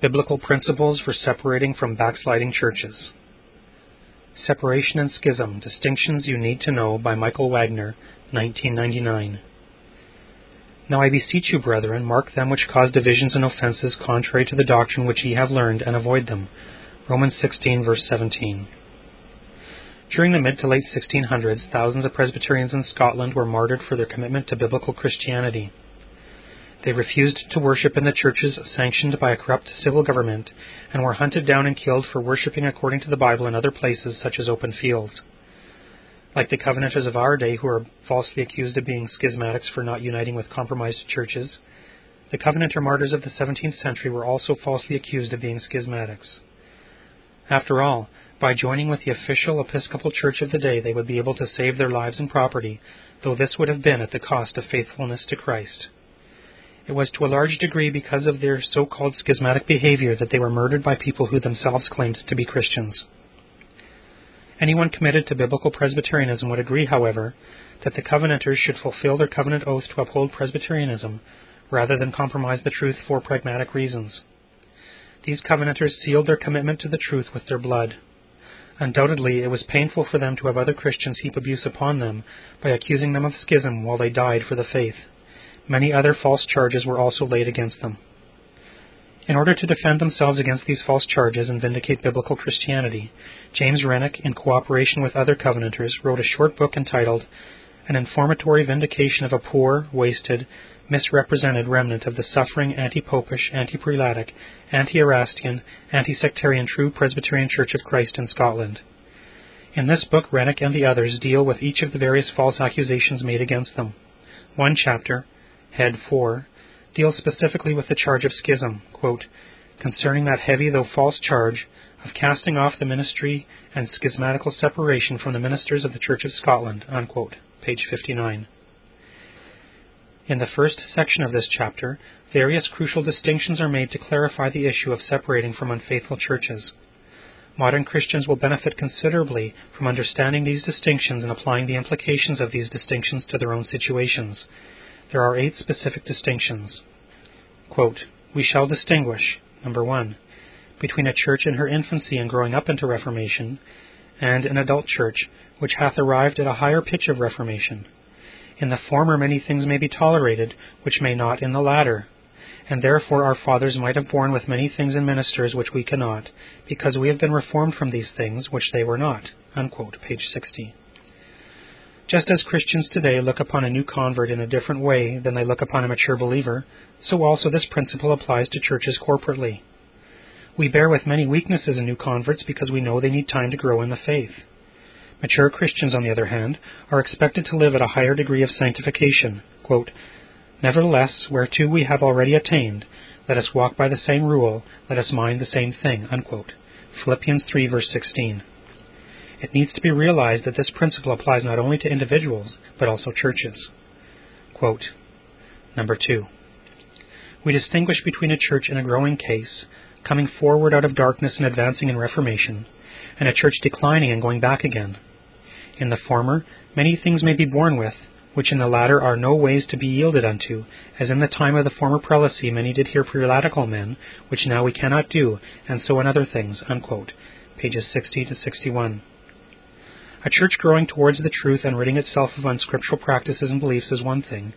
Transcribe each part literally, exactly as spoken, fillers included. Biblical principles for separating from backsliding churches. Separation and Schism, Distinctions You Need to Know by Michael Wagner, nineteen ninety-nine. Now I beseech you, brethren, mark them which cause divisions and offenses contrary to the doctrine which ye have learned, and avoid them. Romans sixteen, verse seventeen. During the mid to late sixteen hundreds, thousands of Presbyterians in Scotland were martyred for their commitment to biblical Christianity. They refused to worship in the churches sanctioned by a corrupt civil government and were hunted down and killed for worshiping according to the Bible in other places such as open fields. Like the Covenanters of our day, who are falsely accused of being schismatics for not uniting with compromised churches, the Covenanter martyrs of the seventeenth century were also falsely accused of being schismatics. After all, by joining with the official Episcopal Church of the day, they would be able to save their lives and property, though this would have been at the cost of faithfulness to Christ. It was to a large degree because of their so-called schismatic behavior that they were murdered by people who themselves claimed to be Christians. Anyone committed to biblical Presbyterianism would agree, however, that the Covenanters should fulfill their covenant oath to uphold Presbyterianism, rather than compromise the truth for pragmatic reasons. These Covenanters sealed their commitment to the truth with their blood. Undoubtedly, it was painful for them to have other Christians heap abuse upon them by accusing them of schism while they died for the faith. Many other false charges were also laid against them. In order to defend themselves against these false charges and vindicate biblical Christianity, James Rennick, in cooperation with other Covenanters, wrote a short book entitled An Informatory Vindication of a Poor, Wasted, Misrepresented Remnant of the Suffering Anti-Popish, Anti-Prelatic, Anti-Erastian, Anti-Sectarian True Presbyterian Church of Christ in Scotland. In this book, Rennick and the others deal with each of the various false accusations made against them. One chapter, Head four, deals specifically with the charge of schism, quote, concerning that heavy though false charge of casting off the ministry and schismatical separation from the ministers of the Church of Scotland, unquote, page fifty-nine. In the first section of this chapter, various crucial distinctions are made to clarify the issue of separating from unfaithful churches. Modern Christians will benefit considerably from understanding these distinctions and applying the implications of these distinctions to their own situations. There are eight specific distinctions. Quote, we shall distinguish, number one, between a church in her infancy and growing up into Reformation, and an adult church, which hath arrived at a higher pitch of Reformation. In the former many things may be tolerated, which may not in the latter. And therefore our fathers might have borne with many things and ministers which we cannot, because we have been reformed from these things which they were not. Unquote, page sixty. Just as Christians today look upon a new convert in a different way than they look upon a mature believer, so also this principle applies to churches corporately. We bear with many weaknesses in new converts because we know they need time to grow in the faith. Mature Christians, on the other hand, are expected to live at a higher degree of sanctification. Quote, nevertheless, whereto we have already attained, let us walk by the same rule, let us mind the same thing. Unquote. Philippians three, verse sixteen. It needs to be realized that this principle applies not only to individuals, but also churches. Quote, number two, we distinguish between a church in a growing case, coming forward out of darkness and advancing in Reformation, and a church declining and going back again. In the former, many things may be borne with, which in the latter are no ways to be yielded unto, as in the time of the former prelacy many did hear prelatical men, which now we cannot do, and so in other things. Unquote. Pages sixty to sixty-one. A church growing towards the truth and ridding itself of unscriptural practices and beliefs is one thing.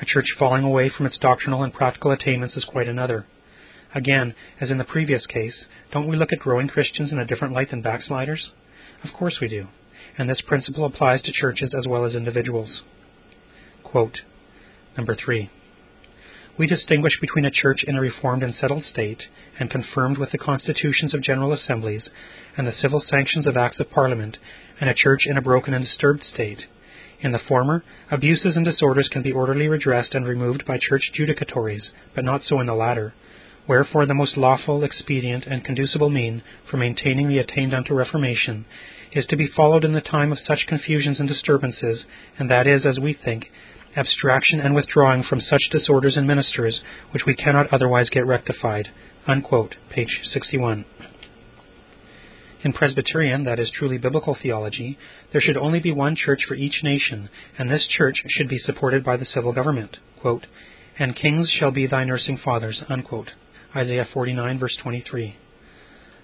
A church falling away from its doctrinal and practical attainments is quite another. Again, as in the previous case, don't we look at growing Christians in a different light than backsliders? Of course we do, and this principle applies to churches as well as individuals. Quote, number three, we distinguish between a church in a reformed and settled state, and confirmed with the constitutions of general assemblies and the civil sanctions of acts of parliament, and a church in a broken and disturbed state. In the former, abuses and disorders can be orderly redressed and removed by church judicatories, but not so in the latter. Wherefore the most lawful, expedient, and conducible mean for maintaining the attained unto reformation is to be followed in the time of such confusions and disturbances, and that is, as we think, abstraction and withdrawing from such disorders and ministers which we cannot otherwise get rectified. Unquote. Page sixty-one. In Presbyterian, that is truly biblical theology, there should only be one church for each nation, and this church should be supported by the civil government. Quote, and kings shall be thy nursing fathers. Unquote. Isaiah forty-nine, verse twenty-three.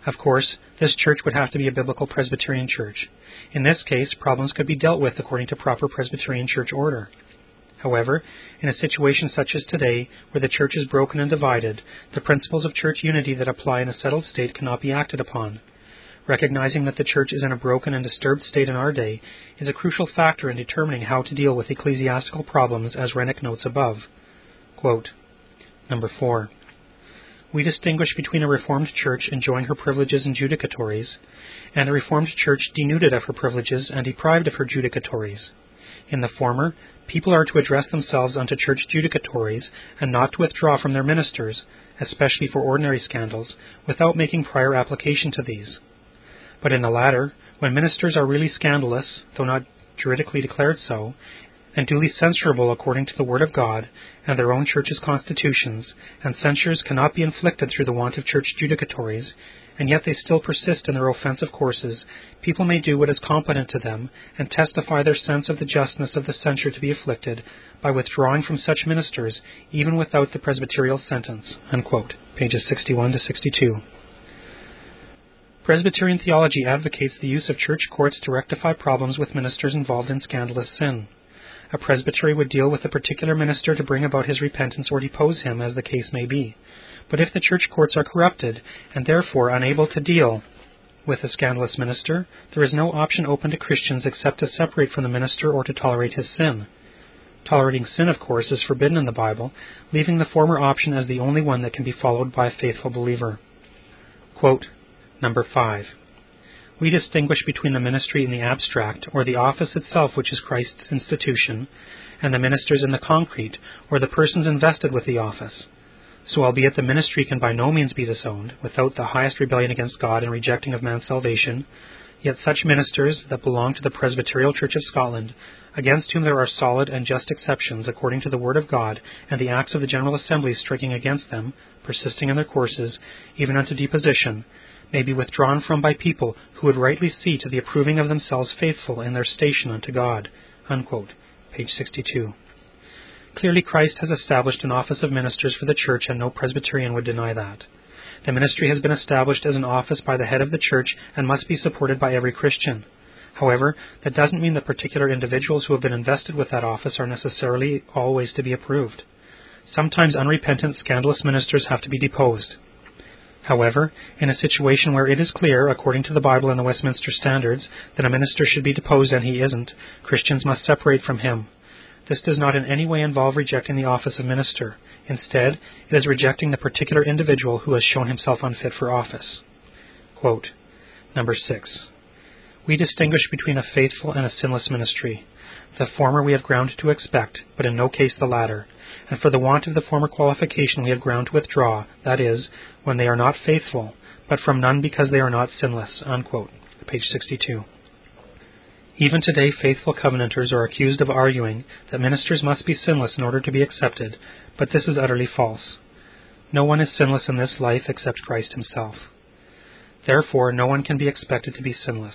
Of course, this church would have to be a biblical Presbyterian church. In this case, problems could be dealt with according to proper Presbyterian church order. However, in a situation such as today, where the church is broken and divided, the principles of church unity that apply in a settled state cannot be acted upon. Recognizing that the church is in a broken and disturbed state in our day is a crucial factor in determining how to deal with ecclesiastical problems, as Rennick notes above. Quote, Number four. We distinguish between a Reformed church enjoying her privileges and judicatories, and a Reformed church denuded of her privileges and deprived of her judicatories. In the former, people are to address themselves unto church judicatories, and not to withdraw from their ministers, especially for ordinary scandals, without making prior application to these. But in the latter, when ministers are really scandalous, though not juridically declared so, and duly censurable according to the Word of God and their own church's constitutions, and censures cannot be inflicted through the want of church judicatories, and yet they still persist in their offensive courses, people may do what is competent to them, and testify their sense of the justness of the censure to be inflicted by withdrawing from such ministers, even without the presbyterial sentence. Unquote. Pages sixty-one to sixty-two. Presbyterian theology advocates the use of church courts to rectify problems with ministers involved in scandalous sin. A presbytery would deal with a particular minister to bring about his repentance or depose him, as the case may be. But if the church courts are corrupted, and therefore unable to deal with a scandalous minister, there is no option open to Christians except to separate from the minister or to tolerate his sin. Tolerating sin, of course, is forbidden in the Bible, leaving the former option as the only one that can be followed by a faithful believer. Quote, Number five. We distinguish between the ministry in the abstract, or the office itself which is Christ's institution, and the ministers in the concrete, or the persons invested with the office. So albeit the ministry can by no means be disowned, without the highest rebellion against God and rejecting of man's salvation, yet such ministers that belong to the Presbyterial Church of Scotland, against whom there are solid and just exceptions according to the Word of God and the acts of the General Assembly striking against them, persisting in their courses, even unto deposition, may be withdrawn from by people who would rightly see to the approving of themselves faithful in their station unto God. Unquote. Page sixty-two. Clearly Christ has established an office of ministers for the church, and no Presbyterian would deny that. The ministry has been established as an office by the head of the church and must be supported by every Christian. However, that doesn't mean that particular individuals who have been invested with that office are necessarily always to be approved. Sometimes unrepentant, scandalous ministers have to be deposed. However, in a situation where it is clear, according to the Bible and the Westminster Standards, that a minister should be deposed and he isn't, Christians must separate from him. This does not in any way involve rejecting the office of minister. Instead, it is rejecting the particular individual who has shown himself unfit for office. Quote, Number six. We distinguish between a faithful and a sinless ministry. The former we have ground to expect, but in no case the latter, and for the want of the former qualification we have ground to withdraw, that is, when they are not faithful, but from none because they are not sinless. Unquote. Page sixty-two. Even today faithful covenanters are accused of arguing that ministers must be sinless in order to be accepted, but this is utterly false. No one is sinless in this life except Christ himself. Therefore, no one can be expected to be sinless.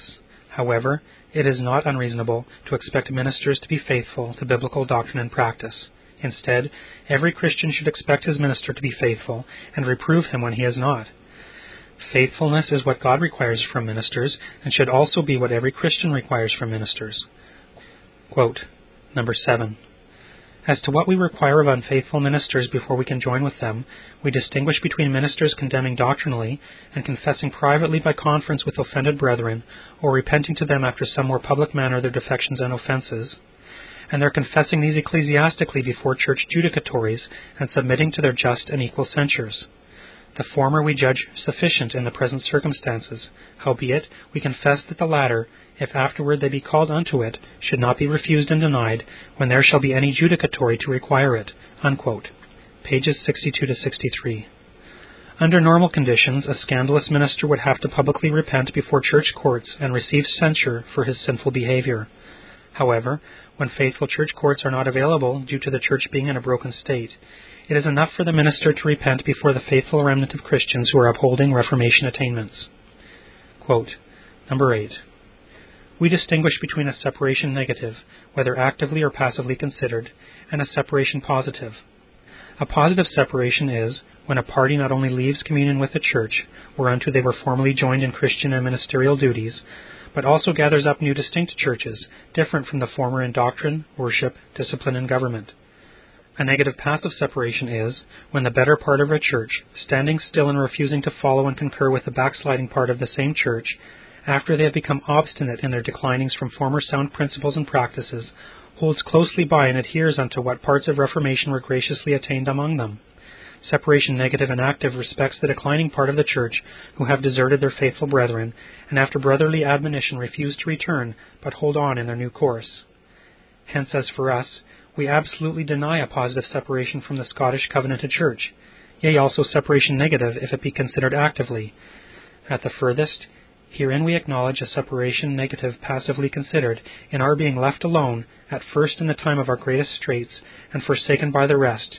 However, it is not unreasonable to expect ministers to be faithful to biblical doctrine and practice. Instead, every Christian should expect his minister to be faithful and reprove him when he is not. Faithfulness is what God requires from ministers and should also be what every Christian requires from ministers. Quote, Number seven. As to what we require of unfaithful ministers before we can join with them, we distinguish between ministers condemning doctrinally and confessing privately by conference with offended brethren, or repenting to them after some more public manner their defections and offenses, and their confessing these ecclesiastically before church judicatories and submitting to their just and equal censures. The former we judge sufficient in the present circumstances, howbeit we confess that the latter, if afterward they be called unto it, should not be refused and denied, when there shall be any judicatory to require it. Unquote. Pages sixty-two to sixty-three. Under normal conditions, a scandalous minister would have to publicly repent before church courts and receive censure for his sinful behavior. However, when faithful church courts are not available due to the church being in a broken state, it is enough for the minister to repent before the faithful remnant of Christians who are upholding Reformation attainments. Quote, Number eight. We distinguish between a separation negative, whether actively or passively considered, and a separation positive. A positive separation is when a party not only leaves communion with the church, whereunto they were formerly joined in Christian and ministerial duties, but also gathers up new distinct churches, different from the former in doctrine, worship, discipline, and government. A negative passive separation is when the better part of a church, standing still and refusing to follow and concur with the backsliding part of the same church, after they have become obstinate in their declinings from former sound principles and practices, holds closely by and adheres unto what parts of reformation were graciously attained among them. Separation negative and active respects the declining part of the church who have deserted their faithful brethren, and after brotherly admonition refuse to return, but hold on in their new course. Hence, as for us, we absolutely deny a positive separation from the Scottish Covenanted Church, yea, also separation negative if it be considered actively. At the furthest, herein we acknowledge a separation negative passively considered in our being left alone at first in the time of our greatest straits and forsaken by the rest,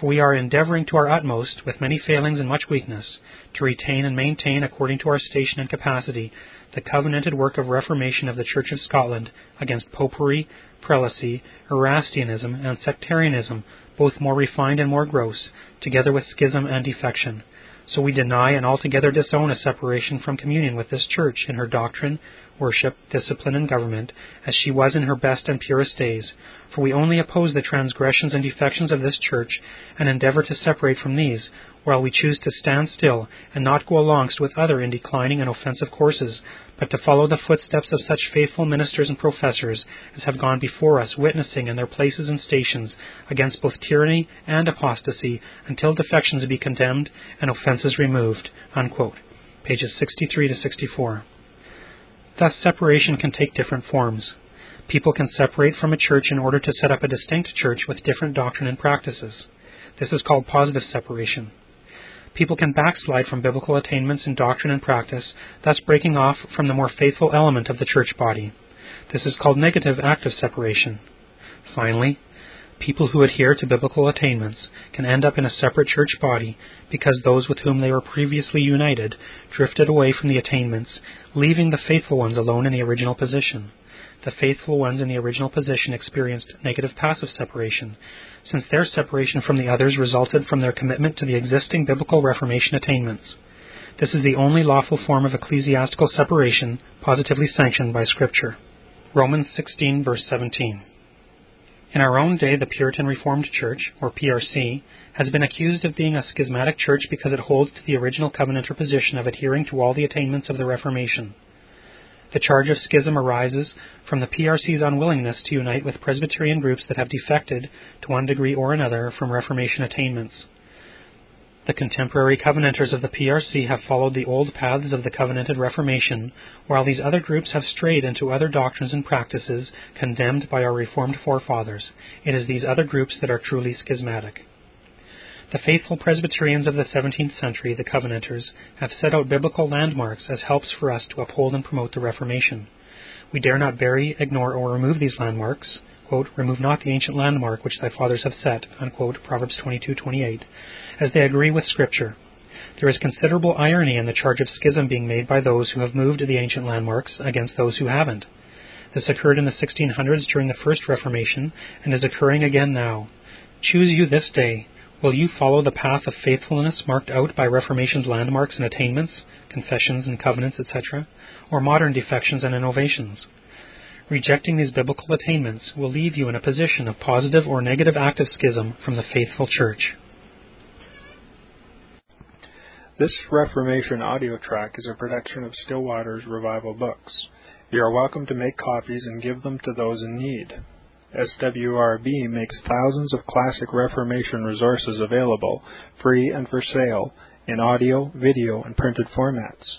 for we are endeavoring to our utmost, with many failings and much weakness, to retain and maintain, according to our station and capacity, the covenanted work of reformation of the Church of Scotland against popery, prelacy, Erastianism, and sectarianism, both more refined and more gross, together with schism and defection. So we deny and altogether disown a separation from communion with this church in her doctrine, worship, discipline, and government, as she was in her best and purest days, for we only oppose the transgressions and defections of this church, and endeavor to separate from these, while we choose to stand still, and not go alongst with other in declining and offensive courses, but to follow the footsteps of such faithful ministers and professors as have gone before us, witnessing in their places and stations, against both tyranny and apostasy, until defections be condemned and offenses removed." Unquote. Pages sixty-three to sixty-four. Thus, separation can take different forms. People can separate from a church in order to set up a distinct church with different doctrine and practices. This is called positive separation. People can backslide from biblical attainments in doctrine and practice, thus breaking off from the more faithful element of the church body. This is called negative active separation. Finally, people who adhere to biblical attainments can end up in a separate church body because those with whom they were previously united drifted away from the attainments, leaving the faithful ones alone in the original position. The faithful ones in the original position experienced negative passive separation, since their separation from the others resulted from their commitment to the existing biblical reformation attainments. This is the only lawful form of ecclesiastical separation positively sanctioned by Scripture. Romans sixteen, verse seventeen. In our own day, the Puritan Reformed Church, or P R C, has been accused of being a schismatic church because it holds to the original covenanter position of adhering to all the attainments of the Reformation. The charge of schism arises from the P R C's unwillingness to unite with Presbyterian groups that have defected, to one degree or another, from Reformation attainments. The contemporary covenanters of the P R C have followed the old paths of the covenanted Reformation, while these other groups have strayed into other doctrines and practices condemned by our Reformed forefathers. It is these other groups that are truly schismatic. The faithful Presbyterians of the seventeenth century, the covenanters, have set out biblical landmarks as helps for us to uphold and promote the Reformation. We dare not bury, ignore, or remove these landmarks. Quote, "Remove not the ancient landmark which thy fathers have set," unquote, Proverbs twenty-two twenty-eight, as they agree with Scripture. There is considerable irony in the charge of schism being made by those who have moved the ancient landmarks against those who haven't. This occurred in the sixteen hundreds during the First Reformation and is occurring again now. Choose you this day. Will you follow the path of faithfulness marked out by Reformation's landmarks and attainments, confessions and covenants, et cetera, or modern defections and innovations? Rejecting these biblical attainments will leave you in a position of positive or negative active schism from the faithful church. This Reformation audio track is a production of Stillwater's Revival Books. You are welcome to make copies and give them to those in need. S W R B makes thousands of classic Reformation resources available, free and for sale, in audio, video, and printed formats.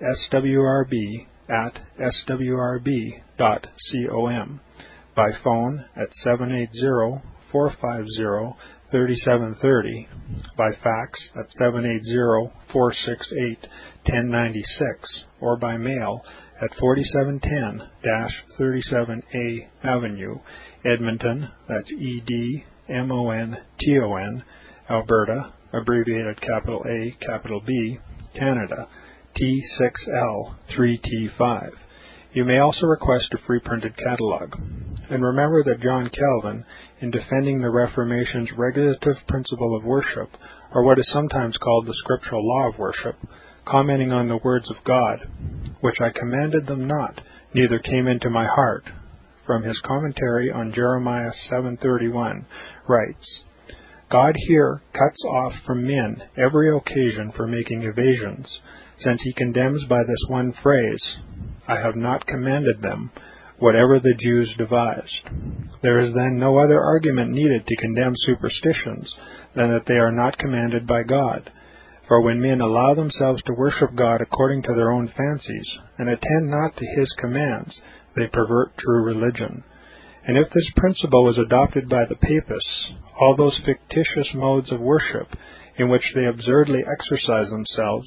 swrb at swrb dot com, by phone at seven eight zero, four five zero, three six five thirty-seven thirty by fax at seven eight zero, four six eight, one zero nine six or by mail at forty-seven ten, thirty-seven A Avenue, Edmonton, that's E D M O N T O N, Alberta, abbreviated capital A, capital B, Canada, T six L three T five. You may also request a free printed catalog. And remember that John Calvin, in defending the Reformation's regulative principle of worship, or what is sometimes called the scriptural law of worship, commenting on the words of God, which I commanded them not, neither came into my heart, from his commentary on Jeremiah seven thirty-one, writes, God here cuts off from men every occasion for making evasions, since he condemns by this one phrase, I have not commanded them, whatever the Jews devised. There is then no other argument needed to condemn superstitions than that they are not commanded by God. For when men allow themselves to worship God according to their own fancies, and attend not to his commands, they pervert true religion. And if this principle was adopted by the Papists, all those fictitious modes of worship in which they absurdly exercise themselves